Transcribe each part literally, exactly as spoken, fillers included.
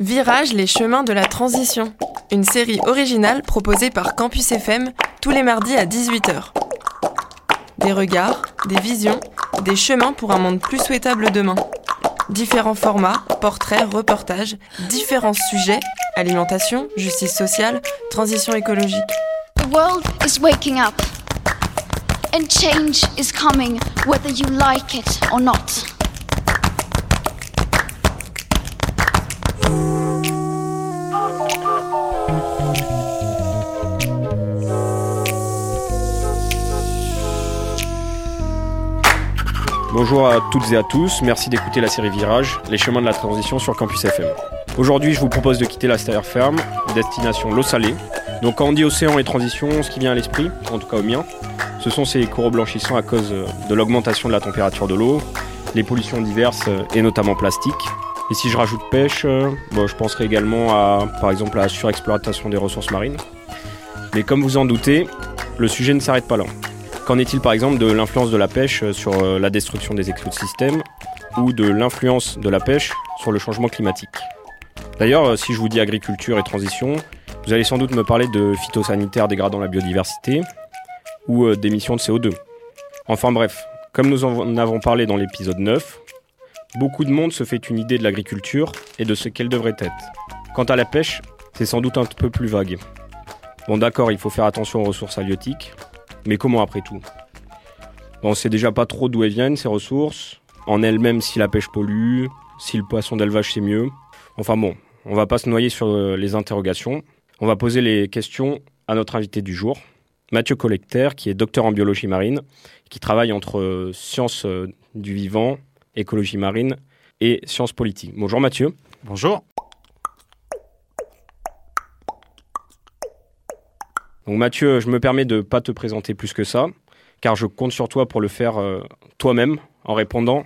Virages, les chemins de la transition. Une série originale proposée par Campus F M tous les mardis à dix-huit heures. Des regards, des visions, des chemins pour un monde plus souhaitable demain. Différents formats, portraits, reportages, différents sujets, alimentation, justice sociale, transition écologique. The world is waking up. And change is coming whether you like it or not. Bonjour à toutes et à tous, merci d'écouter la série Virages, les chemins de la transition sur Campus F M. Aujourd'hui, je vous propose de quitter la terre ferme, destination l'eau salée. Donc quand on dit océan et transition, ce qui vient à l'esprit, en tout cas au mien, ce sont ces coraux blanchissants à cause de l'augmentation de la température de l'eau, les pollutions diverses et notamment plastiques. Et si je rajoute pêche, bon, je penserai également à, par exemple, à la surexploitation des ressources marines. Mais comme vous en doutez, le sujet ne s'arrête pas là. Qu'en est-il par exemple de l'influence de la pêche sur la destruction des écosystèmes ou de l'influence de la pêche sur le changement climatique ? D'ailleurs, si je vous dis agriculture et transition, vous allez sans doute me parler de phytosanitaires dégradant la biodiversité ou d'émissions de C O deux. Enfin bref, comme nous en avons parlé dans l'épisode neuf, beaucoup de monde se fait une idée de l'agriculture et de ce qu'elle devrait être. Quant à la pêche, c'est sans doute un peu plus vague. Bon d'accord, il faut faire attention aux ressources halieutiques, mais comment après tout ? On ne sait déjà pas trop d'où elles viennent, ces ressources, en elles-mêmes si la pêche pollue, si le poisson d'élevage c'est mieux. Enfin bon, on va pas se noyer sur les interrogations, on va poser les questions à notre invité du jour, Mathieu Colléter, qui est docteur en biologie marine, qui travaille entre sciences du vivant, écologie marine et sciences politiques. Bonjour Mathieu. Bonjour. Donc Mathieu, je me permets de ne pas te présenter plus que ça, car je compte sur toi pour le faire euh, toi-même en répondant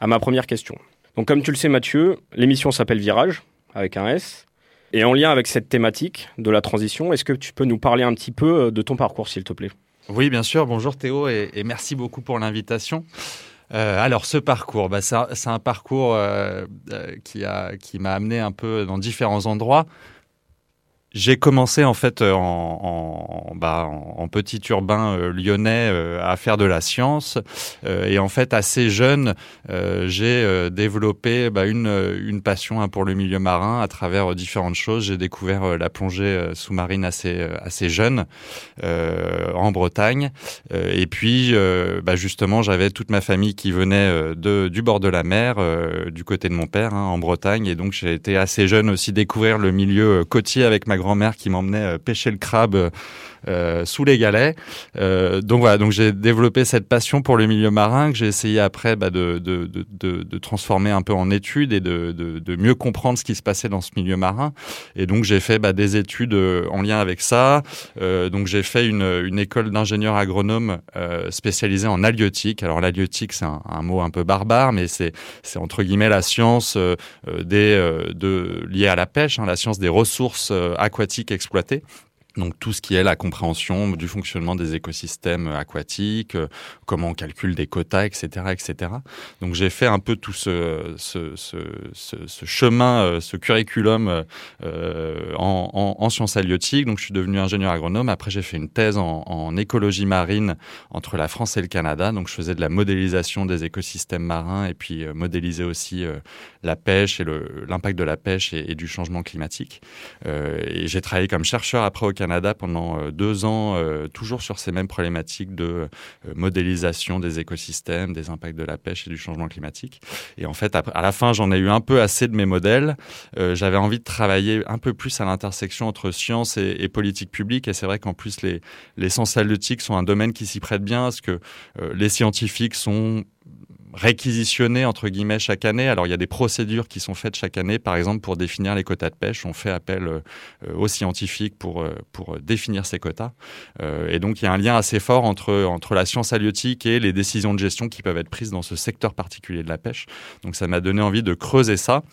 à ma première question. Donc comme tu le sais Mathieu, l'émission s'appelle Virage, avec un S, et en lien avec cette thématique de la transition, est-ce que tu peux nous parler un petit peu de ton parcours s'il te plaît ? Oui bien sûr, bonjour Théo et, et merci beaucoup pour l'invitation. Euh, alors ce parcours, bah, c'est, un, c'est un parcours euh, euh, qui, a, qui m'a amené un peu dans différents endroits. J'ai commencé en fait en, en, bah, en petit urbain euh, lyonnais euh, à faire de la science euh, et en fait assez jeune euh, j'ai euh, développé bah, une, une passion hein, pour le milieu marin à travers euh, différentes choses. J'ai découvert euh, la plongée euh, sous-marine assez, euh, assez jeune euh, en Bretagne euh, et puis euh, bah, justement j'avais toute ma famille qui venait euh, de, du bord de la mer euh, du côté de mon père hein, en Bretagne et donc j'ai été assez jeune aussi découvrir le milieu euh, côtier avec ma grand-mère qui m'emmenait pêcher le crabe euh, sous les galets. Euh, donc voilà, donc j'ai développé cette passion pour le milieu marin que j'ai essayé après bah, de, de, de, de transformer un peu en études et de, de, de mieux comprendre ce qui se passait dans ce milieu marin. Et donc j'ai fait bah, des études en lien avec ça. Euh, donc j'ai fait une, une école d'ingénieur agronome euh, spécialisée en halieutique. Alors l'halieutique, c'est un, un mot un peu barbare, mais c'est, c'est entre guillemets la science euh, des, euh, de, liée à la pêche, hein, la science des ressources euh, aquatique exploité. Donc tout ce qui est la compréhension du fonctionnement des écosystèmes aquatiques, comment on calcule des quotas, et cetera, et cetera. Donc j'ai fait un peu tout ce, ce, ce, ce, ce chemin, ce curriculum euh, en, en, en sciences halieutiques. Donc je suis devenu ingénieur agronome. Après j'ai fait une thèse en, en écologie marine entre la France et le Canada. Donc je faisais de la modélisation des écosystèmes marins et puis euh, modéliser aussi euh, la pêche et le, l'impact de la pêche et, et du changement climatique. Euh, et j'ai travaillé comme chercheur après au Canada pendant deux ans, euh, toujours sur ces mêmes problématiques de euh, modélisation des écosystèmes, des impacts de la pêche et du changement climatique. Et en fait, après, à la fin, j'en ai eu un peu assez de mes modèles. Euh, j'avais envie de travailler un peu plus à l'intersection entre science et, et politique publique. Et c'est vrai qu'en plus, les, les sciences halieutiques sont un domaine qui s'y prête bien, parce que euh, les scientifiques sont réquisitionnés entre guillemets chaque année. Alors il y a des procédures qui sont faites chaque année, par exemple pour définir les quotas de pêche, on fait appel euh, aux scientifiques pour, euh, pour définir ces quotas. Euh, et donc il y a un lien assez fort entre, entre la science halieutique et les décisions de gestion qui peuvent être prises dans ce secteur particulier de la pêche. Donc ça m'a donné envie de creuser ça.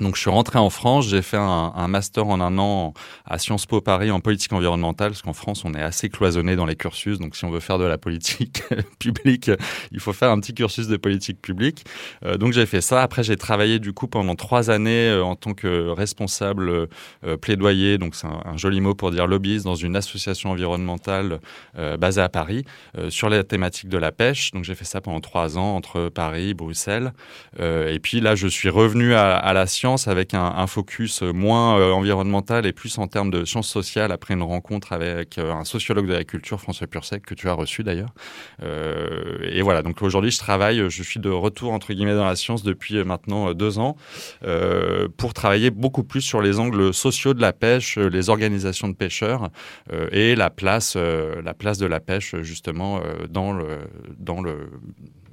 Donc, je suis rentré en France, j'ai fait un, un master en un an à Sciences Po Paris en politique environnementale, parce qu'en France, on est assez cloisonné dans les cursus. Donc, si on veut faire de la politique publique, il faut faire un petit cursus de politique publique. Euh, donc, j'ai fait ça. Après, j'ai travaillé du coup pendant trois années euh, en tant que responsable euh, plaidoyer. Donc, c'est un, un joli mot pour dire lobbyiste dans une association environnementale euh, basée à Paris euh, sur la thématique de la pêche. Donc, j'ai fait ça pendant trois ans entre Paris, Bruxelles. Euh, et puis là, je suis revenu à, à la science. Avec un, un focus moins euh, environnemental et plus en termes de sciences sociales après une rencontre avec euh, un sociologue de la culture, François Pursec, que tu as reçu d'ailleurs. Euh, et voilà, donc aujourd'hui je travaille, je suis de retour entre guillemets dans la science depuis maintenant deux ans euh, pour travailler beaucoup plus sur les angles sociaux de la pêche, les organisations de pêcheurs euh, et la place, euh, la place de la pêche justement euh, dans le... Dans le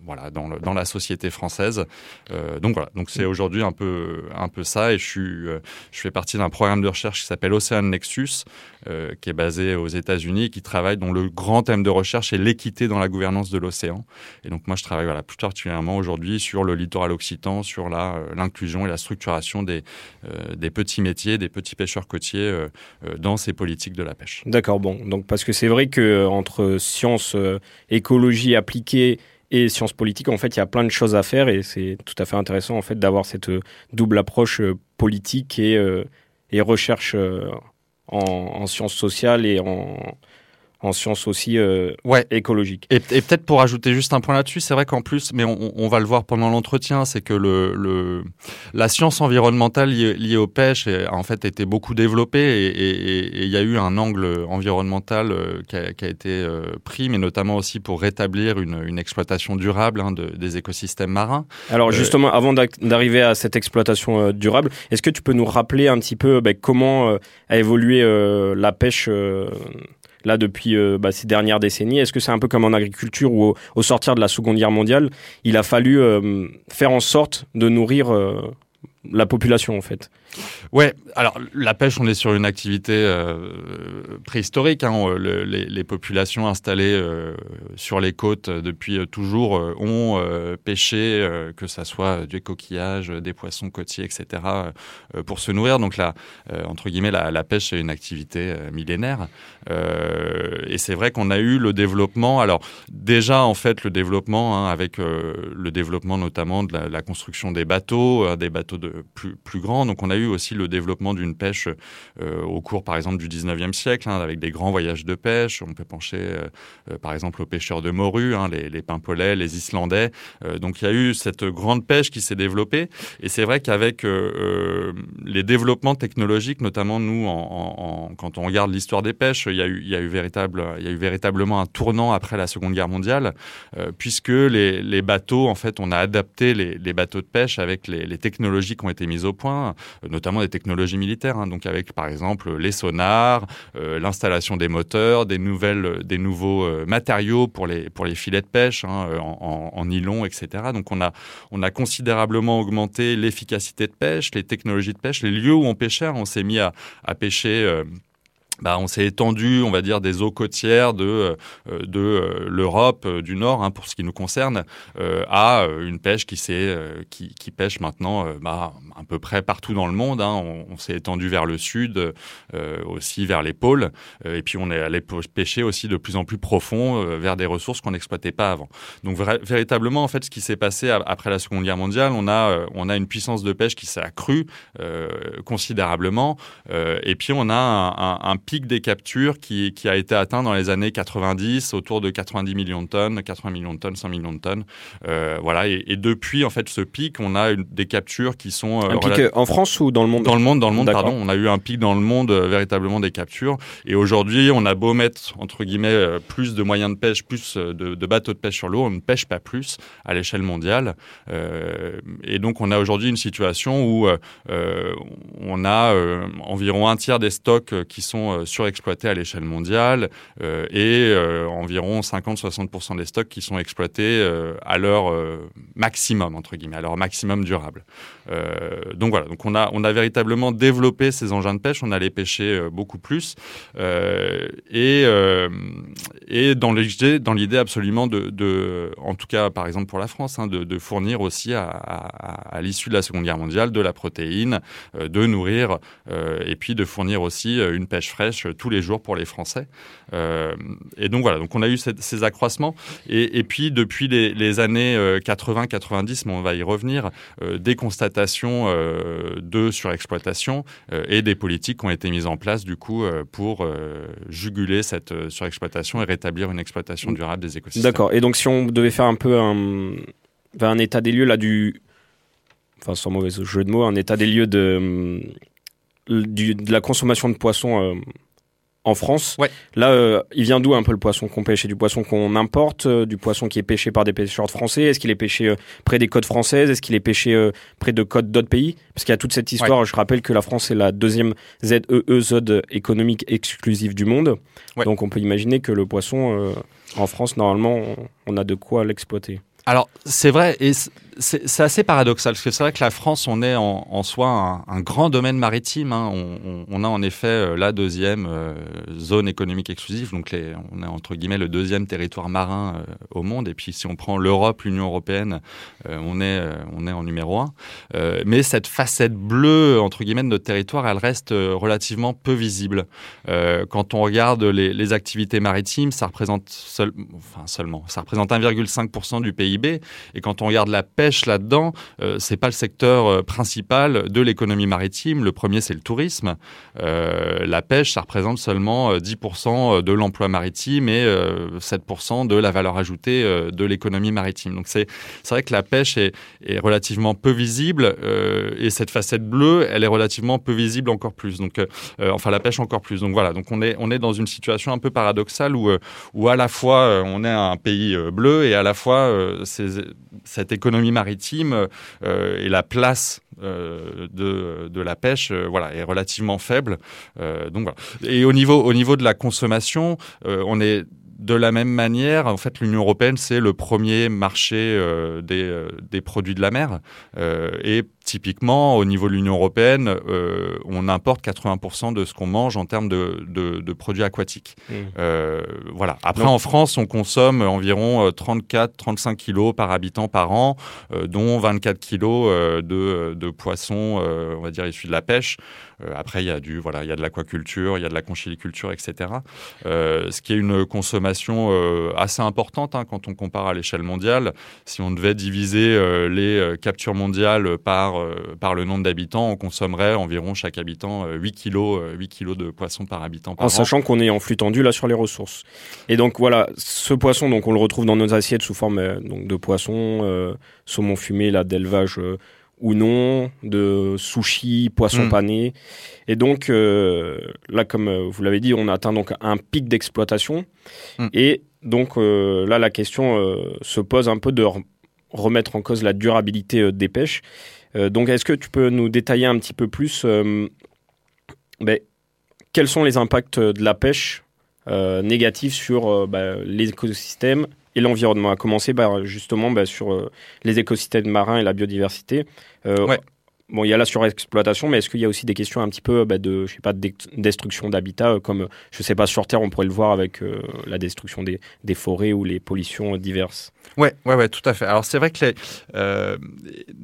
Voilà, dans, le, dans la société française. Euh, donc voilà, donc c'est aujourd'hui un peu, un peu ça. Et je, suis, je fais partie d'un programme de recherche qui s'appelle Ocean Nexus, euh, qui est basé aux États-Unis, qui travaille dont le grand thème de recherche est l'équité dans la gouvernance de l'océan. Et donc moi, je travaille voilà, plus particulièrement aujourd'hui sur le littoral occitan, sur la, euh, l'inclusion et la structuration des, euh, des petits métiers, des petits pêcheurs côtiers euh, euh, dans ces politiques de la pêche. D'accord, bon. Donc, parce que c'est vrai qu'entre sciences, euh, écologie appliquée et sciences politiques, en fait, il y a plein de choses à faire et c'est tout à fait intéressant, en fait, d'avoir cette double approche politique et, euh, et recherche euh, en, en sciences sociales et en... en sciences aussi euh, ouais. écologiques. Et, et peut-être pour ajouter juste un point là-dessus, c'est vrai qu'en plus, mais on, on va le voir pendant l'entretien, c'est que le, le, la science environnementale liée, liée aux pêches a en fait été beaucoup développée et il y a eu un angle environnemental euh, qui, a, qui a été euh, pris, mais notamment aussi pour rétablir une, une exploitation durable hein, de, des écosystèmes marins. Alors justement, euh, avant d'arriver à cette exploitation euh, durable, est-ce que tu peux nous rappeler un petit peu bah, comment euh, a évolué euh, la pêche euh... là, depuis euh, bah, ces dernières décennies, est-ce que c'est un peu comme en agriculture où, au, au sortir de la Seconde Guerre mondiale, il a fallu euh, faire en sorte de nourrir euh, la population, en fait ? Ouais, alors la pêche, on est sur une activité euh, préhistorique. Hein. Le, les, les populations installées euh, sur les côtes depuis toujours euh, ont euh, pêché, euh, que ça soit des coquillages, des poissons côtiers, et cetera, euh, pour se nourrir. Donc là, euh, entre guillemets, la, la pêche est une activité euh, millénaire. Euh, et c'est vrai qu'on a eu le développement. Alors déjà, en fait, le développement hein, avec euh, le développement notamment de la, la construction des bateaux, euh, des bateaux de plus, plus grands. Donc on a eu aussi le développement d'une pêche euh, au cours, par exemple, du dix-neuvième siècle, hein, avec des grands voyages de pêche. On peut pencher, euh, par exemple, aux pêcheurs de morue, hein, les, les Paimpolais, les Islandais. Euh, donc, il y a eu cette grande pêche qui s'est développée. Et c'est vrai qu'avec euh, les développements technologiques, notamment nous, en, en, en, quand on regarde l'histoire des pêches, il y a eu, il y a eu, véritable, il y a eu véritablement un tournant après la Seconde Guerre mondiale, euh, puisque les, les bateaux, en fait, on a adapté les, les bateaux de pêche avec les, les technologies qui ont été mises au point, notamment des technologies militaires, hein, donc avec par exemple les sonars, euh, l'installation des moteurs, des, nouvelles, des nouveaux euh, matériaux pour les, pour les filets de pêche hein, en, en, en nylon, et cetera. Donc on a, on a considérablement augmenté l'efficacité de pêche, les technologies de pêche, les lieux où on pêchait, hein, on s'est mis à, à pêcher... Euh, Bah, on s'est étendu, on va dire, des eaux côtières de, euh, de euh, l'Europe euh, du Nord, hein, pour ce qui nous concerne, euh, à une pêche qui, s'est, euh, qui, qui pêche maintenant euh, bah, à peu près partout dans le monde. Hein. On, on s'est étendu vers le sud, euh, aussi vers les pôles. Euh, et puis, on est allé pêcher aussi de plus en plus profond euh, vers des ressources qu'on n'exploitait pas avant. Donc, vra- véritablement, en fait, ce qui s'est passé a- après la Seconde Guerre mondiale, on a, euh, on a une puissance de pêche qui s'est accrue euh, considérablement. Euh, et puis, on a un, un, un pic des captures qui, qui a été atteint dans les années quatre-vingt-dix, autour de quatre-vingt-dix millions de tonnes, quatre-vingts millions de tonnes, cent millions de tonnes. Euh, voilà. Et, et depuis, en fait, ce pic, on a une, des captures qui sont... Euh, un pic rela- en France ou dans le monde ? Dans le monde, dans le monde, D'accord. pardon. On a eu un pic dans le monde, euh, véritablement, des captures. Et aujourd'hui, on a beau mettre, entre guillemets, euh, plus de moyens de pêche, plus de, de bateaux de pêche sur l'eau, on ne pêche pas plus à l'échelle mondiale. Euh, et donc, on a aujourd'hui une situation où euh, on a euh, environ un tiers des stocks qui sont... Euh, sont surexploités à l'échelle mondiale euh, et euh, environ cinquante à soixante pour cent des stocks qui sont exploités euh, à leur euh, maximum, entre guillemets, à leur maximum durable. Euh, donc voilà, donc on a, on a véritablement développé ces engins de pêche, on allait pêcher euh, beaucoup plus euh, et, euh, et dans l'idée, dans l'idée absolument de, de, en tout cas par exemple pour la France, hein, de, de fournir aussi à, à, à l'issue de la Seconde Guerre mondiale de la protéine, euh, de nourrir euh, et puis de fournir aussi une pêche fraîche tous les jours pour les Français. Euh, et donc voilà, donc on a eu cette, ces accroissements et, et puis depuis les, les années quatre-vingts quatre-vingt-dix, mais on va y revenir, euh, des constatations euh, de surexploitation euh, et des politiques qui ont été mises en place du coup euh, pour euh, juguler cette euh, surexploitation et rétablir une exploitation durable des écosystèmes. D'accord, et donc si on devait faire un peu un, un état des lieux là du... Enfin, sans mauvais jeu de mots, un état des lieux de... Du, de la consommation de poissons euh, en France. Ouais. Là, euh, il vient d'où un peu le poisson qu'on pêche? C'est du poisson qu'on importe, euh, du poisson qui est pêché par des pêcheurs français? Est-ce qu'il est pêché euh, près des côtes françaises? Est-ce qu'il est pêché euh, près de côtes d'autres pays? Parce qu'il y a toute cette histoire. Ouais. Je rappelle que la France est la deuxième Z E E, zone économique exclusive du monde. Ouais. Donc on peut imaginer que le poisson, euh, en France, normalement, on a de quoi l'exploiter. Alors, c'est vrai, et c'est, c'est assez paradoxal, parce que c'est vrai que la France, on est en, en soi un, un grand domaine maritime. Hein. On, on, on a en effet la deuxième euh, zone économique exclusive, donc les, on est entre guillemets le deuxième territoire marin euh, au monde. Et puis si on prend l'Europe, l'Union européenne, euh, on, est, euh, on est en numéro un. Euh, mais cette facette bleue, entre guillemets, de notre territoire, elle reste relativement peu visible. Euh, quand on regarde les, les activités maritimes, ça représente, seul, enfin, seulement, ça représente un virgule cinq pour cent du P I B. Et quand on regarde la pêche là-dedans, euh, c'est pas le secteur euh, principal de l'économie maritime. Le premier, c'est le tourisme. Euh, la pêche, ça représente seulement dix pour cent de l'emploi maritime et euh, sept pour cent de la valeur ajoutée euh, de l'économie maritime. Donc c'est, c'est vrai que la pêche est, est relativement peu visible euh, et cette facette bleue, elle est relativement peu visible encore plus. Donc, euh, enfin, la pêche encore plus. Donc voilà, donc on est, on est dans une situation un peu paradoxale où, où à la fois on est un pays bleu et à la fois... Euh, Ces, cette économie maritime euh, et la place euh, de, de la pêche euh, voilà, est relativement faible. Euh, donc voilà. Et au niveau, au niveau de la consommation, euh, on est de la même manière. En fait, l'Union européenne, c'est le premier marché euh, des, euh, des produits de la mer. Euh, et typiquement, au niveau de l'Union européenne, euh, on importe quatre-vingts pour cent de ce qu'on mange en termes de, de, de produits aquatiques. Mmh. Euh, voilà. Après, donc, en France, on consomme environ trente-quatre à trente-cinq kilos par habitant par an, euh, dont vingt-quatre kilos euh, de, de poissons, euh, on va dire, issus de la pêche. Euh, après, il y a du, voilà, il y a de l'aquaculture, il y a de la conchyliculture, et cetera. Euh, ce qui est une consommation assez importante hein, quand on compare à l'échelle mondiale. Si on devait diviser euh, les captures mondiales par, euh, par le nombre d'habitants, on consommerait environ chaque habitant euh, huit kilos de poissons par habitant par en an. En sachant qu'on est en flux tendu là sur les ressources. Et donc voilà, ce poisson, donc, on le retrouve dans nos assiettes sous forme euh, donc, de poissons, euh, saumon fumé, là, d'élevage euh, ou non, de sushi, poisson mmh. pané. Et donc, euh, là, comme euh, vous l'avez dit, on atteint donc un pic d'exploitation. Mmh. Et donc, euh, là, la question euh, se pose un peu de re- remettre en cause la durabilité euh, des pêches. Euh, donc, est-ce que tu peux nous détailler un petit peu plus euh, bah, quels sont les impacts de la pêche euh, négatifs sur euh, bah, les écosystèmes et l'environnement, à commencer bah, justement bah, sur euh, les écosystèmes marins et la biodiversité. Euh, ouais. Bon, il y a la surexploitation, mais est-ce qu'il y a aussi des questions un petit peu bah, de, je sais pas, de destruction d'habitat, euh, comme, je sais pas, sur Terre, on pourrait le voir avec euh, la destruction des, des forêts ou les pollutions euh, diverses. Ouais, ouais, ouais, tout à fait. Alors, c'est vrai que les, euh,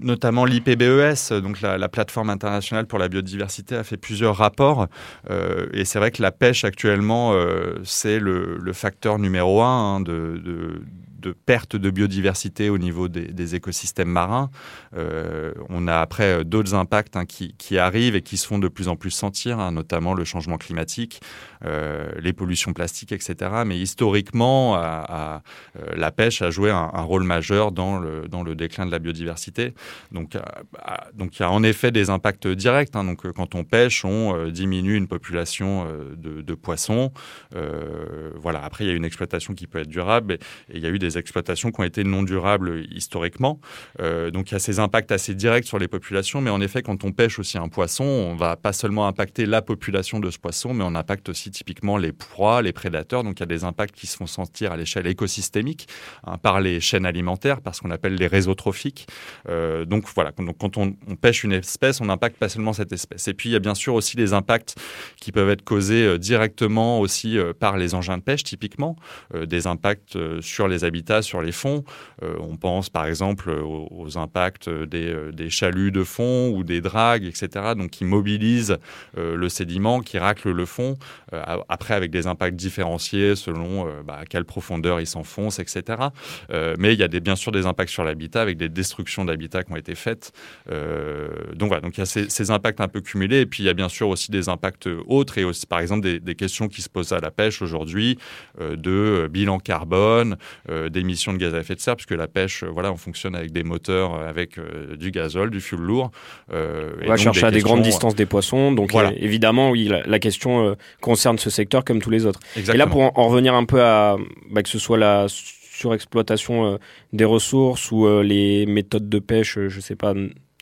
notamment l'I P B E S, donc la, la plateforme internationale pour la biodiversité, a fait plusieurs rapports. Euh, et c'est vrai que la pêche, actuellement, euh, c'est le, le facteur numéro un hein, de... de de perte de biodiversité au niveau des, des écosystèmes marins. Euh, on a après d'autres impacts hein, qui, qui arrivent et qui se font de plus en plus sentir, hein, notamment le changement climatique, euh, les pollutions plastiques, et cetera. Mais historiquement, à, à, la pêche a joué un, un rôle majeur dans le, dans le déclin de la biodiversité. Donc, à, donc, il y a en effet des impacts directs. Hein. Donc, quand on pêche, on diminue une population de, de poissons. Euh, voilà. Après, il y a une exploitation qui peut être durable et, et il y a eu des des exploitations qui ont été non durables historiquement. Euh, donc, il y a ces impacts assez directs sur les populations. Mais en effet, quand on pêche aussi un poisson, on va pas seulement impacter la population de ce poisson, mais on impacte aussi typiquement les proies, les prédateurs. Donc, il y a des impacts qui se font sentir à l'échelle écosystémique, hein, par les chaînes alimentaires, par ce qu'on appelle les réseaux trophiques. Euh, donc, voilà. Donc, quand on, on pêche une espèce, on n'impacte pas seulement cette espèce. Et puis, il y a bien sûr aussi les impacts qui peuvent être causés directement aussi par les engins de pêche, typiquement, euh, des impacts sur les habitats, sur les fonds. Euh, on pense par exemple aux, aux impacts des, des chaluts de fond ou des dragues, et cetera, donc qui mobilisent euh, le sédiment, qui raclent le fond, euh, après avec des impacts différenciés selon euh, bah, à quelle profondeur ils s'enfoncent, et cetera. Euh, mais il y a des, bien sûr des impacts sur l'habitat, avec des destructions d'habitat qui ont été faites. Euh, donc voilà, donc il y a ces, ces impacts un peu cumulés, et puis il y a bien sûr aussi des impacts autres, et aussi par exemple des, des questions qui se posent à la pêche aujourd'hui, euh, de bilan carbone, euh, d'émissions de gaz à effet de serre, puisque la pêche, euh, voilà, on fonctionne avec des moteurs, avec euh, du gazole, du fuel lourd. Euh, on et va donc chercher des à des grandes distances des poissons, donc voilà. euh, évidemment, oui, la, la question euh, concerne ce secteur comme tous les autres. Exactement. Et là, pour en, en revenir un peu à bah, que ce soit la surexploitation euh, des ressources ou euh, les méthodes de pêche, euh, je sais pas,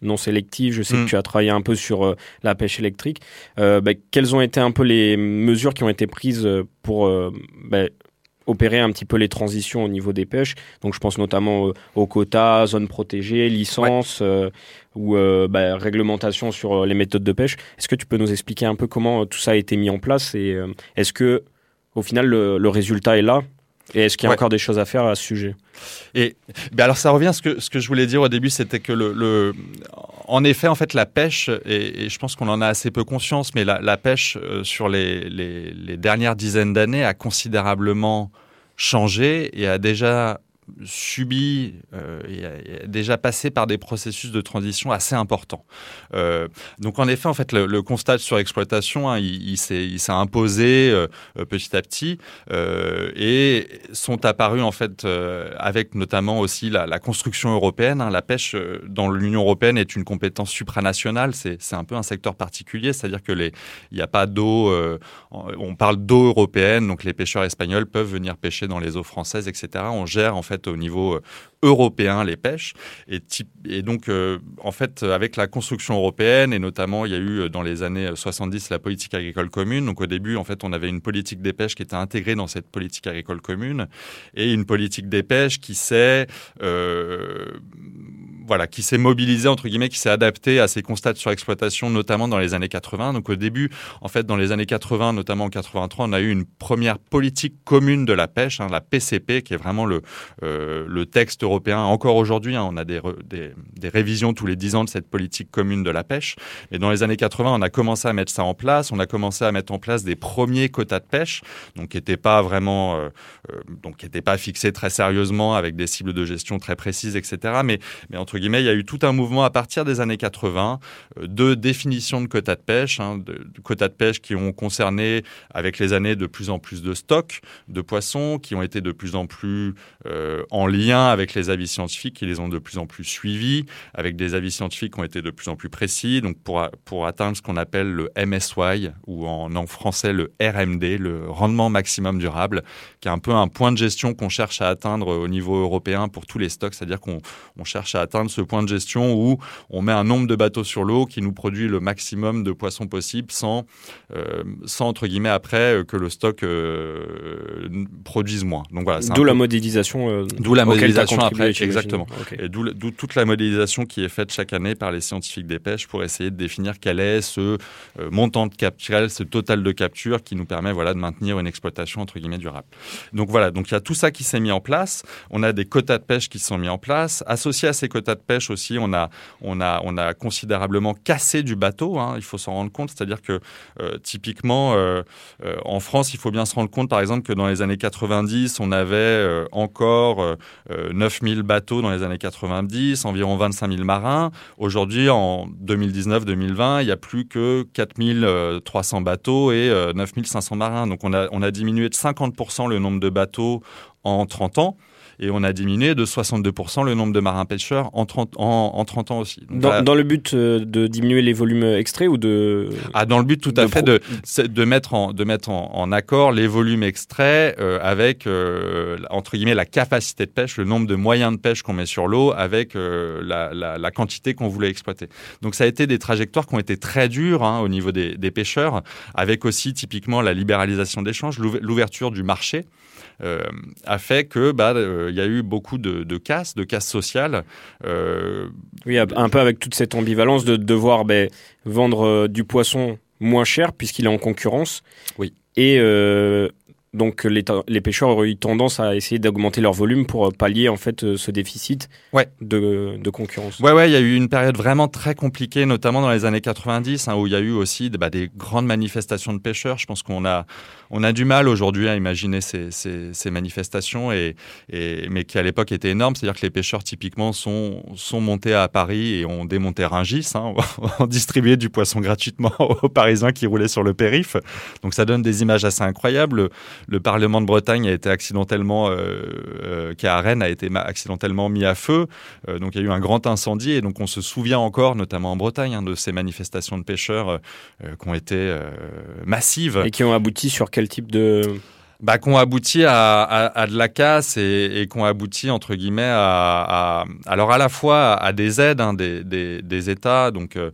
non sélective. Je sais mmh. que tu as travaillé un peu sur euh, la pêche électrique. Euh, bah, quelles ont été un peu les mesures qui ont été prises pour euh, bah, opérer un petit peu les transitions au niveau des pêches? Donc, je pense notamment euh, aux quotas, zones protégées, licences ouais. euh, ou euh, bah, réglementation sur euh, les méthodes de pêche. Est-ce que tu peux nous expliquer un peu comment euh, tout ça a été mis en place et euh, est-ce que, au final, le, le résultat est là? Et est-ce qu'il y a ouais. encore des choses à faire à ce sujet? Et ben alors ça revient à ce que ce que je voulais dire au début, c'était que le, le en effet en fait la pêche et, et je pense qu'on en a assez peu conscience, mais la, la pêche euh, sur les, les les dernières dizaines d'années a considérablement changé et a déjà subi euh, et, et déjà passé par des processus de transition assez importants. Euh, donc en effet, en fait, le, le constat de surexploitation, hein, il, il, s'est, il s'est imposé euh, petit à petit euh, et sont apparus en fait euh, avec notamment aussi la, la construction européenne. Hein, la pêche euh, dans l'Union européenne est une compétence supranationale. C'est, c'est un peu un secteur particulier, c'est-à-dire que les, il n'y a pas d'eau. Euh, on parle d'eau européenne, donc les pêcheurs espagnols peuvent venir pêcher dans les eaux françaises, et cetera. On gère en fait au niveau européen les pêches et, type, et donc euh, en fait avec la construction européenne et notamment il y a eu dans les années soixante-dix la politique agricole commune. Donc au début en fait on avait une politique des pêches qui était intégrée dans cette politique agricole commune et une politique des pêches qui s'est euh, voilà qui s'est mobilisée entre guillemets, qui s'est adaptée à ces constats de surexploitation notamment dans les années quatre-vingts. Donc au début en fait dans les années quatre-vingts, notamment en quatre-vingt-trois, on a eu une première politique commune de la pêche, hein, la P C P qui est vraiment le Euh, le texte européen, encore aujourd'hui, hein, on a des, re, des, des révisions tous les dix ans de cette politique commune de la pêche. Et dans les années quatre-vingts, on a commencé à mettre ça en place. On a commencé à mettre en place des premiers quotas de pêche, donc qui n'étaient pas vraiment, euh, euh, donc qui n'étaient pas fixés très sérieusement avec des cibles de gestion très précises, et cetera. Mais, mais entre guillemets, il y a eu tout un mouvement à partir des années quatre-vingts euh, de définition de quotas de pêche, hein, de, de quotas de pêche qui ont concerné avec les années de plus en plus de stocks de poissons, qui ont été de plus en plus euh, en lien avec les avis scientifiques qui les ont de plus en plus suivis, avec des avis scientifiques qui ont été de plus en plus précis, donc pour, a, pour atteindre ce qu'on appelle le M S Y, ou en, en français le R M D, le rendement maximum durable, qui est un peu un point de gestion qu'on cherche à atteindre au niveau européen pour tous les stocks, c'est-à-dire qu'on on cherche à atteindre ce point de gestion où on met un nombre de bateaux sur l'eau qui nous produit le maximum de poissons possible sans, euh, sans entre guillemets, après, que le stock euh, produise moins. Donc voilà, c'est D'où un peu... la modélisation euh... D'où la modélisation après, exactement. Okay. Et d'où, d'où toute la modélisation qui est faite chaque année par les scientifiques des pêches pour essayer de définir quel est ce euh, montant de capture, ce total de capture qui nous permet voilà, de maintenir une exploitation entre guillemets durable. Donc voilà, donc il y a tout ça qui s'est mis en place. On a des quotas de pêche qui sont mis en place. Associé à ces quotas de pêche aussi, on a, on a, on a considérablement cassé du bateau, hein, il faut s'en rendre compte. C'est-à-dire que euh, typiquement, euh, euh, en France, il faut bien se rendre compte par exemple que dans les années quatre-vingt-dix, on avait euh, encore neuf mille bateaux dans les années quatre-vingt-dix, environ vingt-cinq mille marins. Aujourd'hui, en deux mille dix-neuf deux mille vingt, il n'y a plus que quatre mille trois cents bateaux et neuf mille cinq cents marins. Donc, on a, on a diminué de cinquante pour cent le nombre de bateaux en trente ans. et on a diminué de soixante-deux pour cent le nombre de marins-pêcheurs en trente ans aussi. Donc, dans, là, dans le but de diminuer les volumes extraits ou de... Ah, dans le but tout à fait pro... de, de mettre, en, de mettre en, en accord les volumes extraits euh, avec, euh, entre guillemets, la capacité de pêche, le nombre de moyens de pêche qu'on met sur l'eau avec euh, la, la, la quantité qu'on voulait exploiter. Donc ça a été des trajectoires qui ont été très dures hein, au niveau des, des pêcheurs, avec aussi typiquement la libéralisation d'échanges, l'ouverture du marché. Euh, a fait que bah, euh, y a eu beaucoup de, de casses, de casses sociales. Euh... Oui, un peu avec toute cette ambivalence de devoir bah, vendre euh, du poisson moins cher puisqu'il est en concurrence. Oui. Et euh, donc les, les pêcheurs auraient eu tendance à essayer d'augmenter leur volume pour pallier en fait euh, ce déficit ouais. de, de concurrence. Ouais, ouais, il y a eu une période vraiment très compliquée, notamment dans les années quatre-vingt-dix, hein, où il y a eu aussi bah, des grandes manifestations de pêcheurs. Je pense qu'on a On a du mal aujourd'hui à imaginer ces, ces, ces manifestations, et, et, mais qui à l'époque étaient énormes. C'est-à-dire que les pêcheurs typiquement sont, sont montés à Paris et ont démonté Rungis, hein, ont distribué du poisson gratuitement aux Parisiens qui roulaient sur le périph'. Donc ça donne des images assez incroyables. Le, le Parlement de Bretagne a été accidentellement, euh, euh, qui à Rennes a été accidentellement mis à feu. Euh, donc il y a eu un grand incendie, et donc on se souvient encore, notamment en Bretagne, hein, de ces manifestations de pêcheurs euh, qui ont été euh, massives. Et qui ont abouti sur quel type de... Bah, qu'on aboutit à, à, à de la casse et, et qu'on aboutit, entre guillemets, à, à, alors à la fois à des aides hein, des, des, des États. Donc, euh,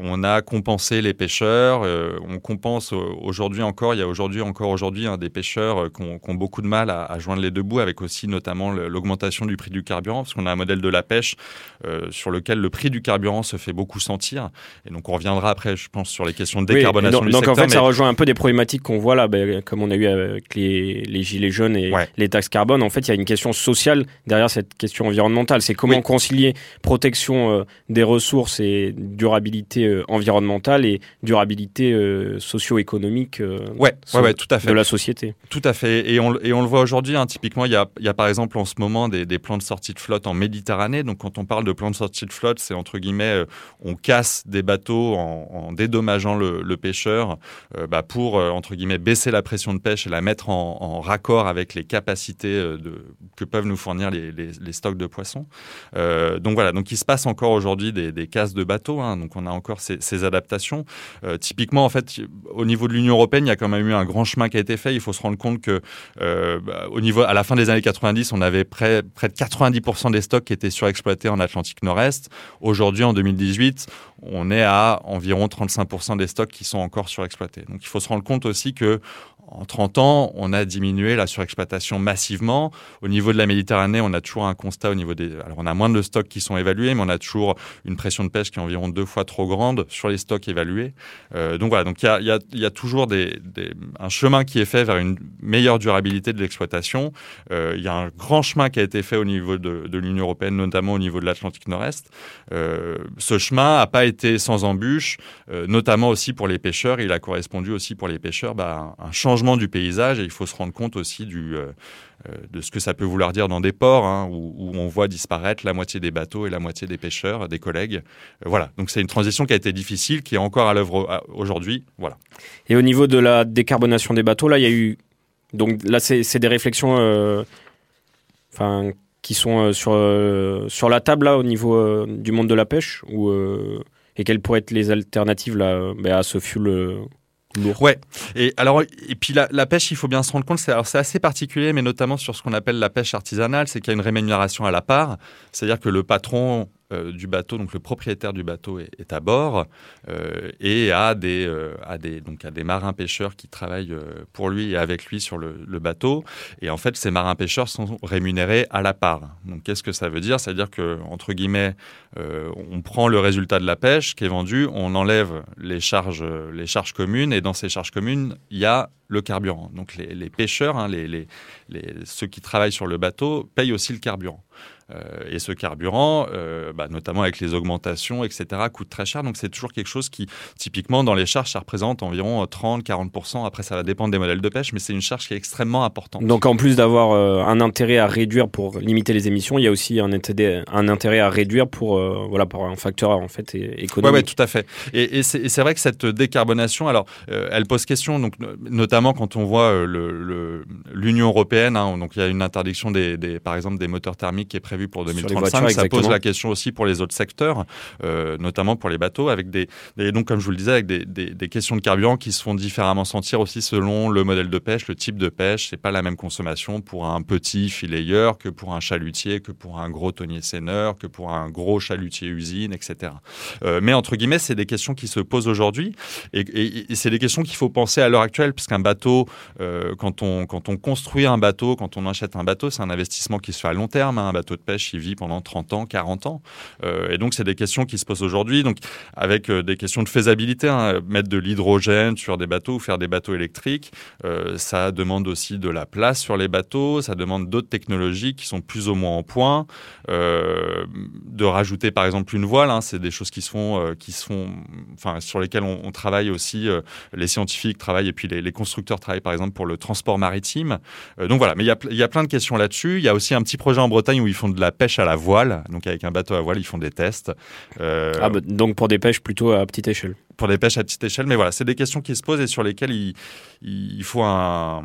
on a compensé les pêcheurs. Euh, on compense aujourd'hui encore, il y a aujourd'hui encore aujourd'hui hein, des pêcheurs qui ont, qui ont beaucoup de mal à, à joindre les deux bouts, avec aussi notamment l'augmentation du prix du carburant, parce qu'on a un modèle de la pêche euh, sur lequel le prix du carburant se fait beaucoup sentir. Et donc, on reviendra après, je pense, sur les questions de décarbonation oui, donc, du donc secteur. Donc, en fait, mais... ça rejoint un peu des problématiques qu'on voit là, bah, comme on a eu... avec Les, les gilets jaunes et ouais. les taxes carbone. En fait, il y a une question sociale derrière cette question environnementale. C'est comment oui. concilier protection euh, des ressources et durabilité euh, environnementale et durabilité euh, socio-économique euh, ouais. So- ouais, ouais, tout à fait. de la société. Tout à fait. Et on, et on le voit aujourd'hui. Hein, typiquement, il y, a, il y a par exemple en ce moment des, des plans de sortie de flotte en Méditerranée. Donc, quand on parle de plans de sortie de flotte, c'est entre guillemets, euh, on casse des bateaux en, en dédommageant le, le pêcheur euh, bah, pour, euh, entre guillemets, baisser la pression de pêche et la mettre en, en raccord avec les capacités de, que peuvent nous fournir les, les, les stocks de poissons. Euh, donc voilà, donc il se passe encore aujourd'hui des, des casses de bateaux, hein, donc on a encore ces, ces adaptations. Euh, typiquement, en fait, au niveau de l'Union européenne, il y a quand même eu un grand chemin qui a été fait. Il faut se rendre compte que euh, bah, au niveau, à la fin des années quatre-vingt-dix, on avait près, près de quatre-vingt-dix pour cent des stocks qui étaient surexploités en Atlantique Nord-Est. Aujourd'hui, en deux mille dix-huit, on est à environ trente-cinq pour cent des stocks qui sont encore surexploités. Donc il faut se rendre compte aussi que en trente ans, on a diminué la surexploitation massivement. Au niveau de la Méditerranée, on a toujours un constat au niveau des... Alors, on a moins de stocks qui sont évalués, mais on a toujours une pression de pêche qui est environ deux fois trop grande sur les stocks évalués. Euh, donc voilà, donc il y a, y a, y a toujours des, des... un chemin qui est fait vers une meilleure durabilité de l'exploitation. Il euh, y a un grand chemin qui a été fait au niveau de, de l'Union européenne, notamment au niveau de l'Atlantique Nord-Est. Euh, ce chemin n'a pas été sans embûches, euh, notamment aussi pour les pêcheurs. Il a correspondu aussi pour les pêcheurs bah, un changement du paysage, et il faut se rendre compte aussi du, euh, de ce que ça peut vouloir dire dans des ports hein, où, où on voit disparaître la moitié des bateaux et la moitié des pêcheurs, des collègues. Euh, voilà, donc c'est une transition qui a été difficile, qui est encore à l'œuvre aujourd'hui. Voilà. Et au niveau de la décarbonation des bateaux, là, il y a eu. Donc là, c'est, c'est des réflexions euh... enfin, qui sont euh, sur, euh, sur la table là, au niveau euh, du monde de la pêche ou, euh... et quelles pourraient être les alternatives là, bah, à ce fuel euh... lourd. Ouais. Et alors, et puis la, la pêche, il faut bien se rendre compte, c'est, alors c'est assez particulier, mais notamment sur ce qu'on appelle la pêche artisanale, c'est qu'il y a une rémunération à la part, c'est-à-dire que le patron euh, du bateau, donc le propriétaire du bateau est, est à bord euh, et a des, euh, a des, donc a des marins pêcheurs qui travaillent euh, pour lui et avec lui sur le, le bateau. Et en fait, ces marins pêcheurs sont rémunérés à la part. Donc, qu'est-ce que ça veut dire ? C'est-à-dire que entre guillemets, euh, on prend le résultat de la pêche qui est vendu, on enlève les charges, les charges communes, et dans ces charges communes, il y a le carburant. Donc les, les pêcheurs, hein, les, les, les, ceux qui travaillent sur le bateau, payent aussi le carburant. Euh, et ce carburant, euh, bah, notamment avec les augmentations, et cetera, coûte très cher. Donc, c'est toujours quelque chose qui, typiquement, dans les charges, ça représente environ trente à quarante pour cent. Après, ça va dépendre des modèles de pêche, mais c'est une charge qui est extrêmement importante. Donc, en plus d'avoir euh, un intérêt à réduire pour limiter les émissions, il y a aussi un, intérêt, un intérêt à réduire pour, euh, voilà, pour un facteur en fait, économique. Oui, ouais, tout à fait. Et, et, c'est, et c'est vrai que cette décarbonation, alors, euh, elle pose question, donc, notamment quand on voit euh, le, le, l'Union européenne. Hein, donc, il y a une interdiction, des, des, par exemple, des moteurs thermiques qui est prévue pour deux mille trente-cinq, voitures, ça pose la question aussi pour les autres secteurs, euh, notamment pour les bateaux, avec des, des donc comme je vous le disais, avec des, des, des questions de carburant qui se font différemment sentir aussi selon le modèle de pêche, le type de pêche. C'est pas la même consommation pour un petit filayeur que pour un chalutier, que pour un gros thonier seineur, que pour un gros chalutier usine, et cetera. Euh, mais entre guillemets, c'est des questions qui se posent aujourd'hui et, et, et c'est des questions qu'il faut penser à l'heure actuelle, puisqu'un bateau, euh, quand on quand on construit un bateau, quand on achète un bateau, c'est un investissement qui se fait à long terme. Hein, un bateau de pêche, il vit pendant trente ans, quarante ans. Euh, et donc, c'est des questions qui se posent aujourd'hui, donc avec euh, des questions de faisabilité. Hein, mettre de l'hydrogène sur des bateaux ou faire des bateaux électriques, euh, ça demande aussi de la place sur les bateaux, ça demande d'autres technologies qui sont plus ou moins en point. Euh, de rajouter, par exemple, une voile, hein, c'est des choses qui se font, euh, qui se font, enfin, sur lesquelles on, on travaille aussi. Euh, les scientifiques travaillent et puis les, les constructeurs travaillent, par exemple, pour le transport maritime. Euh, donc voilà, mais il y a, y a plein de questions là-dessus. Il y a aussi un petit projet en Bretagne où ils font de la pêche à la voile, donc avec un bateau à voile, ils font des tests. Euh... Ah bah, donc pour des pêches plutôt à petite échelle. Pour des pêches à petite échelle, mais voilà, c'est des questions qui se posent et sur lesquelles il, il faut un,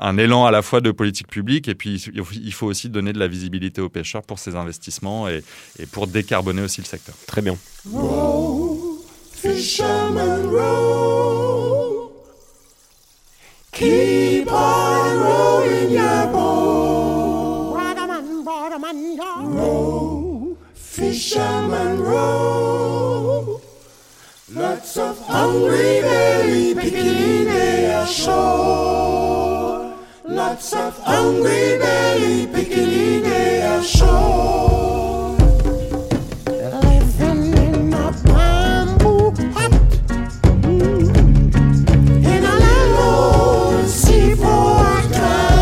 un élan à la fois de politique publique et puis il faut aussi donner de la visibilité aux pêcheurs pour ces investissements et, et pour décarboner aussi le secteur. Très bien. Row, fisherman row. Keep on rowing your boat. Row, fisherman row. Lots of hungry belly picking their ashore. Lots of hungry belly picking their ashore. Living in a bamboo hut, mm-hmm. in a land of sea for a time.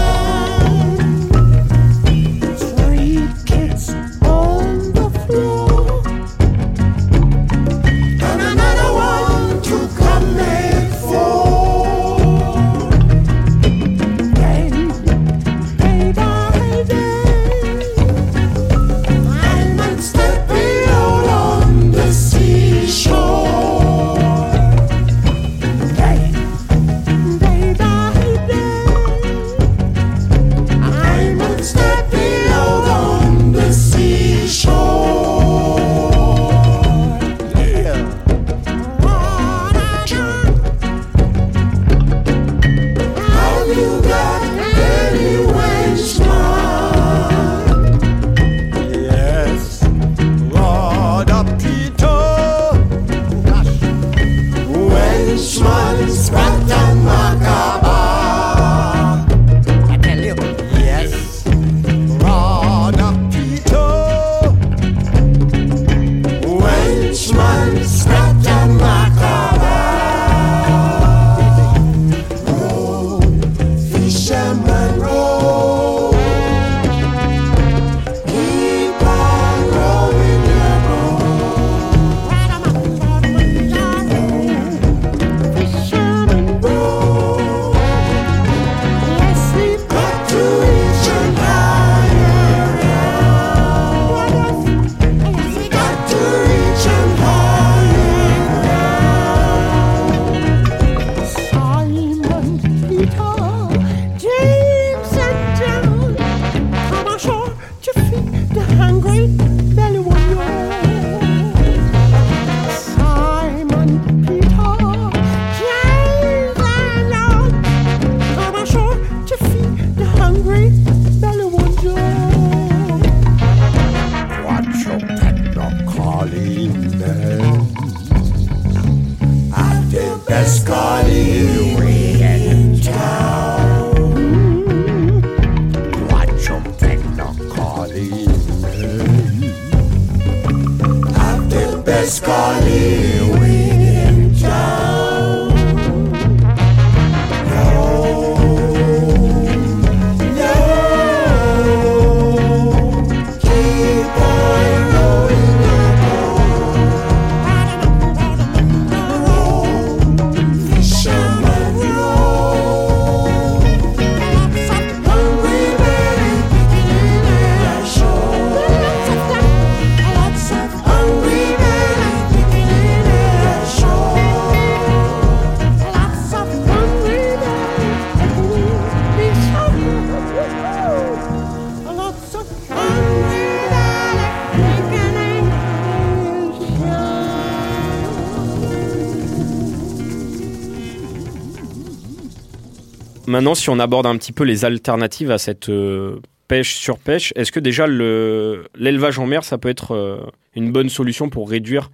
Maintenant, si on aborde un petit peu les alternatives à cette euh, pêche sur pêche, est-ce que déjà le, l'élevage en mer, ça peut être euh, une bonne solution pour réduire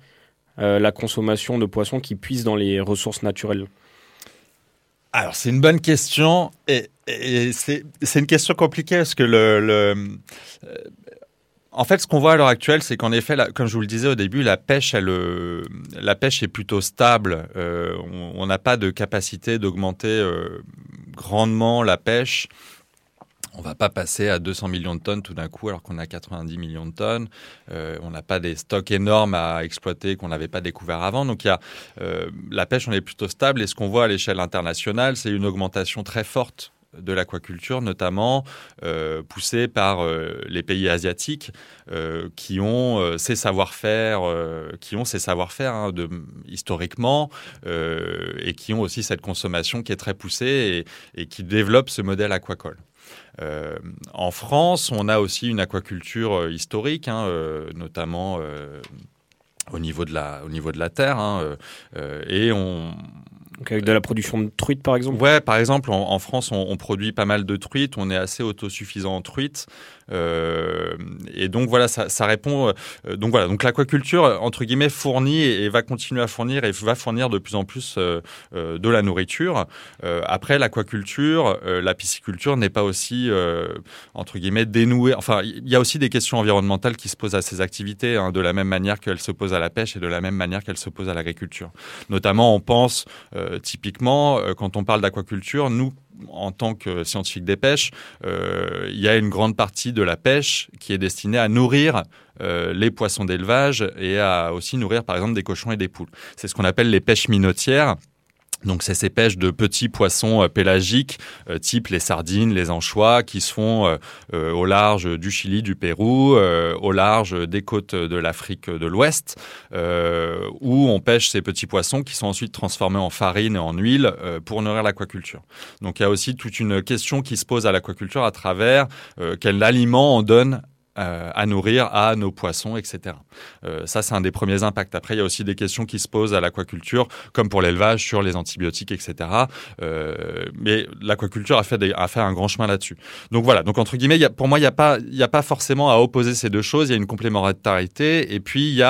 euh, la consommation de poissons qui puisent dans les ressources naturelles ? Alors, c'est une bonne question et, et c'est, c'est une question compliquée parce que le... le euh, en fait, ce qu'on voit à l'heure actuelle, c'est qu'en effet, la, comme je vous le disais au début, la pêche, elle, euh, la pêche est plutôt stable. Euh, on n'a pas de capacité d'augmenter euh, grandement la pêche. On ne va pas passer à deux cents millions de tonnes tout d'un coup alors qu'on a quatre-vingt-dix millions de tonnes. Euh, on n'a pas des stocks énormes à exploiter qu'on n'avait pas découvert avant. Donc, y a, euh, la pêche, on est plutôt stable. Et ce qu'on voit à l'échelle internationale, c'est une augmentation très forte de l'aquaculture, notamment euh, poussée par euh, les pays asiatiques euh, qui ont euh, ces savoir-faire, euh, qui ont ces savoir-faire hein, de, historiquement euh, et qui ont aussi cette consommation qui est très poussée et, et qui développe ce modèle aquacole. Euh, en France, on a aussi une aquaculture historique, hein, euh, notamment euh, au niveau de la, au niveau de la terre, hein, euh, et on Donc avec de la production de truites, par exemple ? Ouais, par exemple, en, en France, on, on produit pas mal de truites. On est assez autosuffisant en truites. Euh, et donc, voilà, ça, ça répond... Euh, donc, voilà. Donc, l'aquaculture, entre guillemets, fournit et, et va continuer à fournir et va fournir de plus en plus euh, euh, de la nourriture. Euh, après, l'aquaculture, euh, la pisciculture n'est pas aussi, euh, entre guillemets, dénouée. Enfin, il y a aussi des questions environnementales qui se posent à ces activités, hein, de la même manière qu'elles se posent à la pêche et de la même manière qu'elles se posent à l'agriculture. Notamment, on pense... Euh, Typiquement, quand on parle d'aquaculture, nous, en tant que scientifiques des pêches, euh, il y a une grande partie de la pêche qui est destinée à nourrir euh, les poissons d'élevage et à aussi nourrir, par exemple, des cochons et des poules. C'est ce qu'on appelle les pêches minotières. Donc, c'est ces pêches de petits poissons euh, pélagiques, euh, type les sardines, les anchois, qui se font euh, euh, au large du Chili, du Pérou, euh, au large des côtes de l'Afrique de l'Ouest, euh, où on pêche ces petits poissons qui sont ensuite transformés en farine et en huile euh, pour nourrir l'aquaculture. Donc, il y a aussi toute une question qui se pose à l'aquaculture à travers euh, quel aliment on donne à nourrir, à nos poissons, et cetera. Euh, ça, c'est un des premiers impacts. Après, il y a aussi des questions qui se posent à l'aquaculture, comme pour l'élevage, sur les antibiotiques, et cetera. Euh, mais l'aquaculture a fait, des, a fait un grand chemin là-dessus. Donc voilà, donc, entre guillemets, y a, pour moi, il n'y a, a pas forcément à opposer ces deux choses. Il y a une complémentarité et puis il y,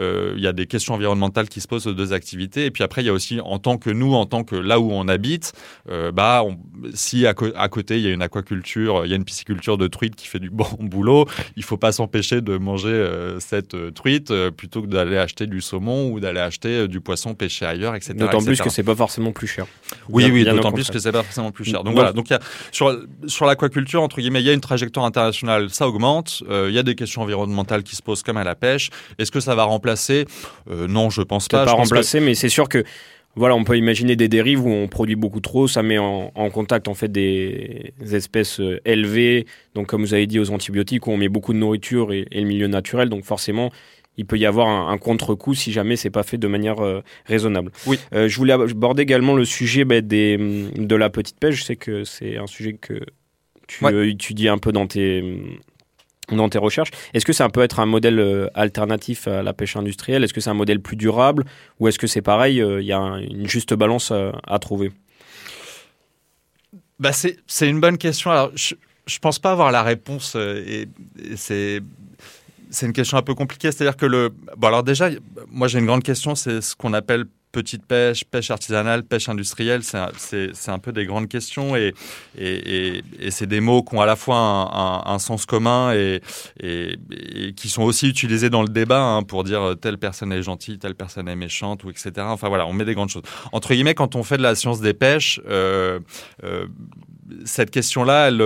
euh, y a des questions environnementales qui se posent aux deux activités. Et puis après, il y a aussi, en tant que nous, en tant que là où on habite, euh, bah, on, si à, co- à côté, il y a une aquaculture, il y a une pisciculture de truites qui fait du bon boulot, il ne faut pas s'empêcher de manger euh, cette euh, truite euh, plutôt que d'aller acheter du saumon ou d'aller acheter euh, du poisson pêché ailleurs, et cetera. D'autant et cetera. plus que ce n'est pas forcément plus cher. Oui, bien, oui, bien d'autant plus que ce n'est pas forcément plus cher. Donc, voilà, donc y a, sur, sur l'aquaculture, entre guillemets, il y a une trajectoire internationale, ça augmente. Il euh, y a des questions environnementales qui se posent comme à la pêche. Est-ce que ça va remplacer ? euh, Non, je ne pense pas. Ça ne va pas remplacer, que... mais c'est sûr que... Voilà, on peut imaginer des dérives où on produit beaucoup trop, ça met en, en contact en fait des espèces élevées, donc comme vous avez dit aux antibiotiques, où on met beaucoup de nourriture et, et le milieu naturel, donc forcément il peut y avoir un, un contre-coup si jamais c'est pas fait de manière euh, raisonnable. Oui. Euh, je voulais aborder également le sujet bah, des, de la petite pêche, je sais que c'est un sujet que tu ouais. euh, étudies un peu dans tes... dans tes recherches. Est-ce que ça peut être un modèle euh, alternatif à la pêche industrielle ? Est-ce que c'est un modèle plus durable ? Ou est-ce que c'est pareil, il euh, y a un, une juste balance euh, à trouver ? Bah c'est, c'est une bonne question. Alors, je ne pense pas avoir la réponse. Euh, et, et c'est... c'est une question un peu compliquée. C'est-à-dire que le... Bon, alors déjà, moi, j'ai une grande question. C'est ce qu'on appelle petite pêche, pêche artisanale, pêche industrielle, c'est un, c'est, c'est un peu des grandes questions et, et, et, et c'est des mots qui ont à la fois un, un, un sens commun et, et, et qui sont aussi utilisés dans le débat hein, pour dire telle personne est gentille, telle personne est méchante, ou et cetera. Enfin voilà, on met des grandes choses. Entre guillemets, quand on fait de la science des pêches, euh, euh, cette question-là, elle,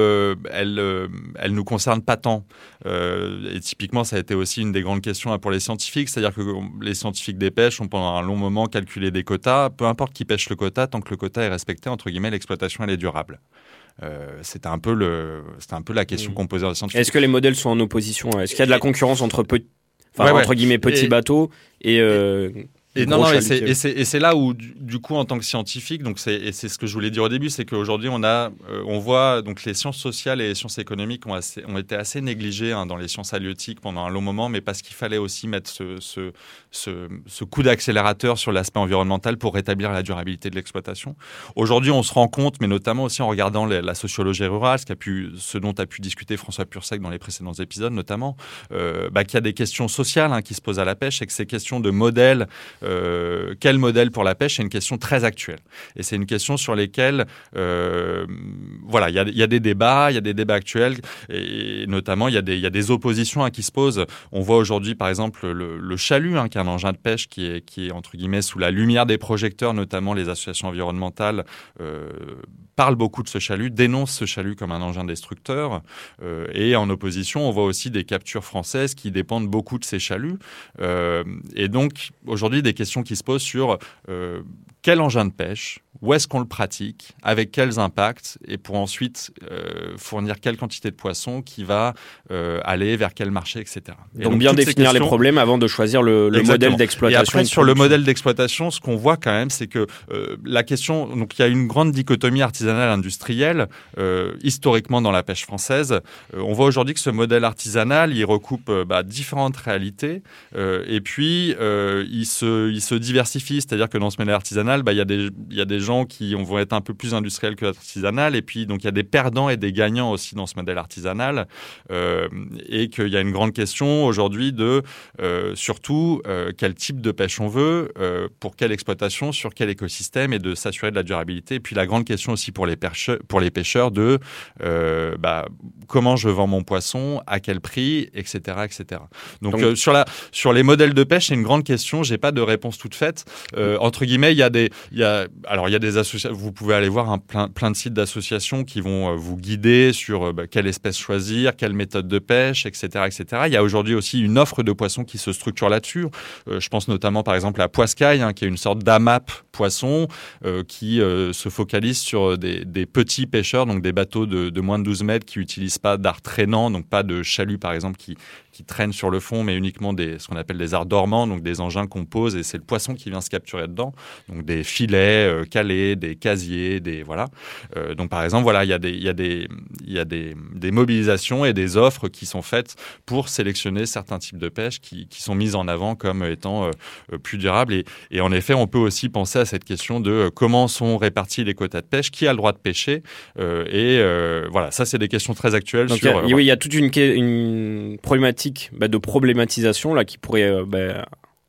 elle, elle nous concerne pas tant. Euh, et typiquement, ça a été aussi une des grandes questions pour les scientifiques, c'est-à-dire que les scientifiques des pêches ont pendant un long moment calculé des quotas, peu importe qui pêche le quota, tant que le quota est respecté, entre guillemets, l'exploitation elle est durable. Euh, c'était un peu le, c'était un peu la question mmh. qu'on posait aux scientifiques. Est-ce que les modèles sont en opposition ? Est-ce qu'il y a de la concurrence entre, pe... enfin, ouais, ouais. entre guillemets petits et... bateaux et, euh... et... Et non, non, et c'est, et, c'est, et c'est là où, du, du coup, en tant que scientifique, donc c'est, et c'est ce que je voulais dire au début, c'est qu'aujourd'hui, on, a, euh, on voit donc les sciences sociales et les sciences économiques ont, assez, ont été assez négligées hein, dans les sciences halieutiques pendant un long moment, mais parce qu'il fallait aussi mettre ce, ce, ce, ce coup d'accélérateur sur l'aspect environnemental pour rétablir la durabilité de l'exploitation. Aujourd'hui, on se rend compte, mais notamment aussi en regardant les, la sociologie rurale, ce, qu'a pu, ce dont a pu discuter François Pursec dans les précédents épisodes notamment, euh, bah, qu'il y a des questions sociales hein, qui se posent à la pêche et que ces questions de modèles... Euh, quel modèle pour la pêche, c'est une question très actuelle. Et c'est une question sur laquelle euh, voilà, il y, y a des débats, il y a des débats actuels, et, et notamment il y, y a des oppositions hein, qui se posent. On voit aujourd'hui, par exemple, le, le chalut, hein, qui est un engin de pêche qui est, qui est, entre guillemets, sous la lumière des projecteurs, notamment les associations environnementales euh, parlent beaucoup de ce chalut, dénoncent ce chalut comme un engin destructeur. Euh, et en opposition, on voit aussi des captures françaises qui dépendent beaucoup de ces chaluts. Euh, et donc, aujourd'hui, des questions qui se posent sur euh, quel engin de pêche, où est-ce qu'on le pratique, avec quels impacts, et pour ensuite euh, fournir quelle quantité de poissons qui va euh, aller vers quel marché, et cetera. Et donc, donc bien définir questions... les problèmes avant de choisir le, le modèle d'exploitation. Et après, sur le modèle d'exploitation, ce qu'on voit quand même, c'est que euh, la question... Donc, il y a une grande dichotomie artisanale industrielle, euh, historiquement dans la pêche française. Euh, on voit aujourd'hui que ce modèle artisanal, il recoupe euh, bah, différentes réalités, euh, et puis euh, il, se, il se diversifie, c'est-à-dire que dans ce modèle artisanal, bah, il y a des, il y a des gens qui vont être un peu plus industriels que artisanal, et puis donc il y a des perdants et des gagnants aussi dans ce modèle artisanal, euh, et qu'il y a une grande question aujourd'hui de euh, surtout euh, quel type de pêche on veut, euh, pour quelle exploitation, sur quel écosystème, et de s'assurer de la durabilité. Et puis la grande question aussi pour les pêcheurs, pour les pêcheurs de euh, bah, comment je vends mon poisson, à quel prix, et cetera, et cetera. Donc, donc... Euh, sur la sur les modèles de pêche, c'est une grande question. J'ai pas de réponse toute faite. Euh, entre guillemets, il y a des il y a alors il y a des associa- vous pouvez aller voir hein, plein, plein de sites d'associations qui vont euh, vous guider sur euh, bah, quelle espèce choisir, quelle méthode de pêche, et cetera, et cetera. Il y a aujourd'hui aussi une offre de poissons qui se structure là-dessus. Euh, je pense notamment par exemple à Poiscaille, hein, qui est une sorte d'AMAP poisson euh, qui euh, se focalise sur des, des petits pêcheurs, donc des bateaux de, de moins de douze mètres qui n'utilisent pas d'art traînant, donc pas de chalut par exemple qui, qui traîne sur le fond, mais uniquement des, ce qu'on appelle des arts dormants, donc des engins qu'on pose et c'est le poisson qui vient se capturer dedans, donc des filets, euh, des casiers, des voilà. Euh, donc par exemple, voilà, il y a des, il y a des, il y a des, des mobilisations et des offres qui sont faites pour sélectionner certains types de pêche qui, qui sont mises en avant comme étant euh, plus durables. Et, et en effet, on peut aussi penser à cette question de comment sont répartis les quotas de pêche, qui a le droit de pêcher. Euh, et euh, voilà, ça c'est des questions très actuelles. Donc, sur, y a, euh, oui, voilà. Il y a toute une, une problématique bah, de problématisation là qui pourrait euh, bah...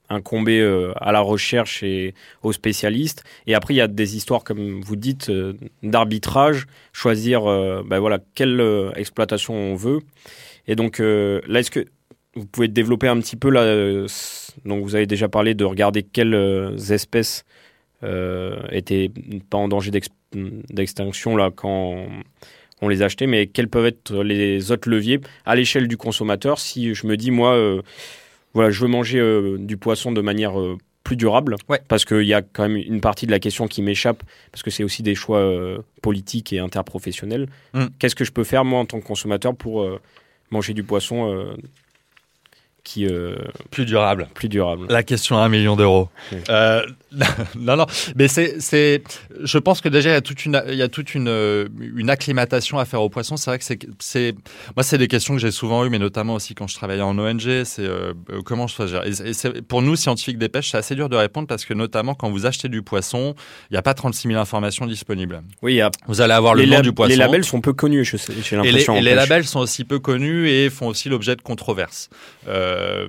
incombé euh, à la recherche et aux spécialistes. Et après, il y a des histoires, comme vous dites, euh, d'arbitrage, choisir euh, ben voilà, quelle euh, exploitation on veut. Et donc, euh, là, est-ce que vous pouvez développer un petit peu, là, euh, donc vous avez déjà parlé de regarder quelles euh, espèces n'étaient euh, pas en danger d'ex- d'extinction là, quand on les achetait, mais quels peuvent être les autres leviers à l'échelle du consommateur. Si je me dis, moi... Euh, Voilà, je veux manger euh, du poisson de manière euh, plus durable, ouais. Parce qu'il y a quand même une partie de la question qui m'échappe, parce que c'est aussi des choix euh, politiques et interprofessionnels. Mmh. Qu'est-ce que je peux faire, moi, en tant que consommateur, pour euh, manger du poisson euh, qui euh, plus durable. Plus durable. La question à un million d'euros. Mmh. Euh, non, non, mais c'est, c'est, je pense que déjà il y a toute une, il y a toute une, une acclimatation à faire aux poissons. C'est vrai que c'est, c'est, moi c'est des questions que j'ai souvent eues, mais notamment aussi quand je travaillais en O N G. C'est euh, comment je choisis. Et, et c'est, pour nous scientifiques des pêches, c'est assez dur de répondre parce que notamment quand vous achetez du poisson, il n'y a pas trente-six mille informations disponibles. Oui, y a... vous allez avoir le nom lab- du poisson. Les labels sont peu connus, je sais, j'ai l'impression. Et les, et les labels sont aussi peu connus et font aussi l'objet de controverses. Euh,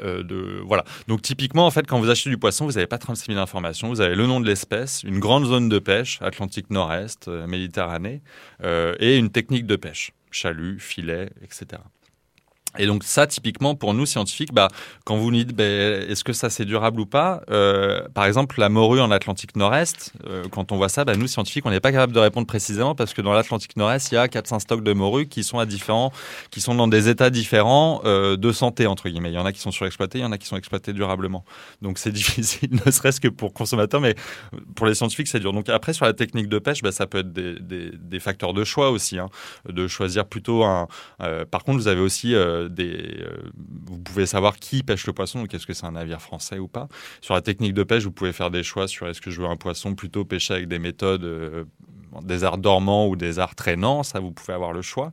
euh, de, voilà. Donc typiquement, en fait, quand vous achetez du poisson, vous n'avez pas trente-six mille informations. Vous avez le nom de l'espèce, une grande zone de pêche, Atlantique Nord-Est, euh, Méditerranée, euh, et une technique de pêche, chalut, filet, et cetera. Et donc ça, typiquement, pour nous, scientifiques, bah, quand vous nous dites bah, « est-ce que ça, c'est durable ou pas euh, ?» Par exemple, la morue en Atlantique Nord-Est, euh, quand on voit ça, bah, nous, scientifiques, on n'est pas capable de répondre précisément parce que dans l'Atlantique Nord-Est, il y a quatre cents stocks de morue qui sont, à différents, qui sont dans des états différents euh, de santé, entre guillemets. Il y en a qui sont surexploités, il y en a qui sont exploités durablement. Donc c'est difficile, ne serait-ce que pour consommateurs, mais pour les scientifiques, c'est dur. Donc après, sur la technique de pêche, bah, ça peut être des, des, des facteurs de choix aussi, hein, de choisir plutôt un... Euh, par contre, vous avez aussi... Euh, euh, des, euh, vous pouvez savoir qui pêche le poisson, donc est-ce que c'est un navire français ou pas. Sur la technique de pêche, vous pouvez faire des choix sur est-ce que je veux un poisson plutôt pêché avec des méthodes euh, des arts dormants ou des arts traînants, ça vous pouvez avoir le choix.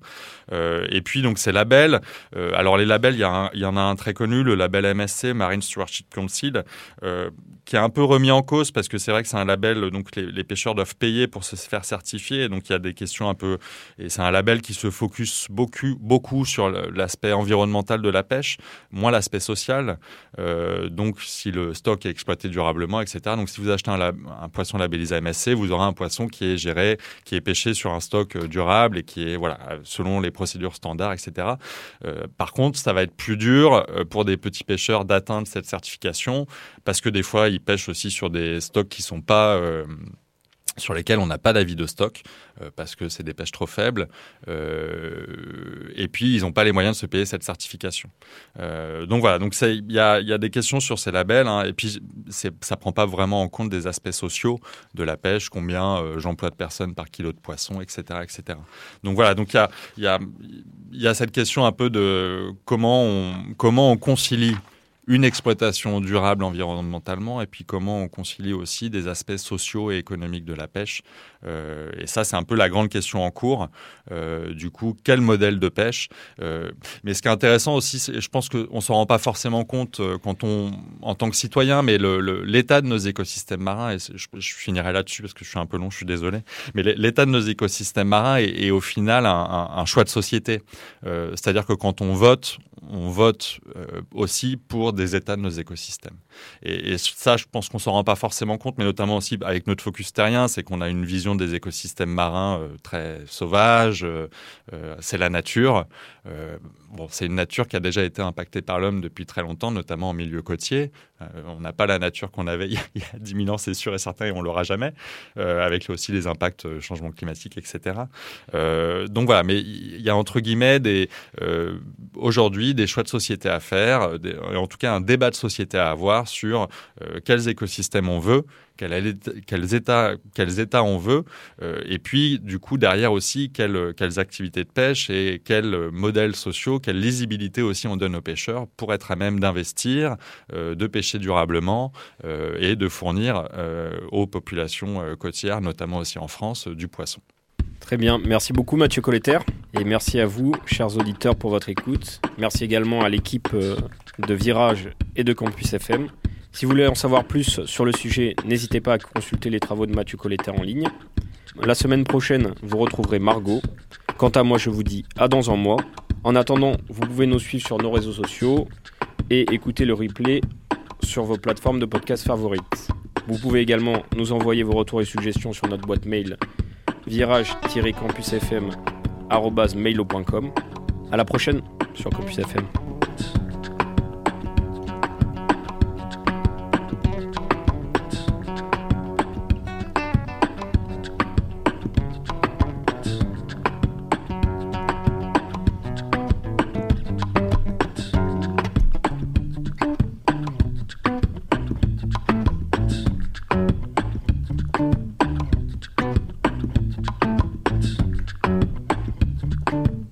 Euh, et puis donc ces labels, euh, alors les labels, il y, y en a un très connu, le label M S C, Marine Stewardship Council, euh, qui est un peu remis en cause parce que c'est vrai que c'est un label, donc les, les pêcheurs doivent payer pour se faire certifier, et donc il y a des questions un peu, et c'est un label qui se focus beaucoup, beaucoup sur l'aspect environnemental de la pêche, moins l'aspect social, euh, donc si le stock est exploité durablement, et cetera. Donc si vous achetez un, lab, un poisson labellisé M S C, vous aurez un poisson qui est géré, qui est pêché sur un stock durable et qui est, voilà, selon les procédures standards, et cetera. Euh, par contre, ça va être plus dur pour des petits pêcheurs d'atteindre cette certification parce que des fois, ils pêchent aussi sur des stocks qui sont pas... Euh, sur lesquels on n'a pas d'avis de stock euh, parce que c'est des pêches trop faibles euh, et puis ils n'ont pas les moyens de se payer cette certification. Euh, donc voilà, donc il y a, y a des questions sur ces labels hein, et puis c'est, ça ne prend pas vraiment en compte des aspects sociaux de la pêche, combien euh, j'emploie de personnes par kilo de poisson, et cetera, et cetera. Donc voilà, donc il y a, y a, y a cette question un peu de comment on, comment on concilie une exploitation durable environnementalement et puis comment on concilie aussi des aspects sociaux et économiques de la pêche. Euh, et ça, c'est un peu la grande question en cours. Euh, du coup, quel modèle de pêche euh, mais ce qui est intéressant aussi, c'est, je pense qu'on ne s'en rend pas forcément compte euh, quand on, en tant que citoyen, mais le, le, l'état de nos écosystèmes marins, et je, je finirai là-dessus parce que je suis un peu long, je suis désolé, mais l'état de nos écosystèmes marins est, est au final un, un, un choix de société. Euh, c'est-à-dire que quand on vote, on vote euh, aussi pour des états de nos écosystèmes. Et, et ça, je pense qu'on ne s'en rend pas forcément compte, mais notamment aussi avec notre focus terrien, c'est qu'on a une vision des écosystèmes marins euh, très sauvage, euh, euh, c'est la nature. Euh, bon, c'est une nature qui a déjà été impactée par l'homme depuis très longtemps, notamment en milieu côtier. Euh, on n'a pas la nature qu'on avait il y a dix mille ans, c'est sûr et certain, et on ne l'aura jamais, euh, avec aussi les impacts euh, changement climatique, et cetera. Euh, donc voilà, mais il y a entre guillemets des, euh, aujourd'hui des choix de société à faire, des, en tout cas un débat de société à avoir sur euh, quels écosystèmes on veut, quels, quels, états, quels états on veut, euh, et puis du coup derrière aussi quelles, quelles activités de pêche et quels modèles sociaux, quelle lisibilité aussi on donne aux pêcheurs pour être à même d'investir, euh, de pêcher durablement euh, et de fournir euh, aux populations euh, côtières, notamment aussi en France, euh, du poisson. Très bien, merci beaucoup Mathieu Colléter et merci à vous, chers auditeurs, pour votre écoute. Merci également à l'équipe euh, de Virages et de Campus F M. Si vous voulez en savoir plus sur le sujet, n'hésitez pas à consulter les travaux de Mathieu Colléter en ligne. La semaine prochaine, vous retrouverez Margot. Quant à moi, je vous dis à dans un mois. En attendant, vous pouvez nous suivre sur nos réseaux sociaux et écouter le replay sur vos plateformes de podcast favorites. Vous pouvez également nous envoyer vos retours et suggestions sur notre boîte mail virage tiret campus f m arobase mailo point com. À la prochaine sur Campus F M. Thank you.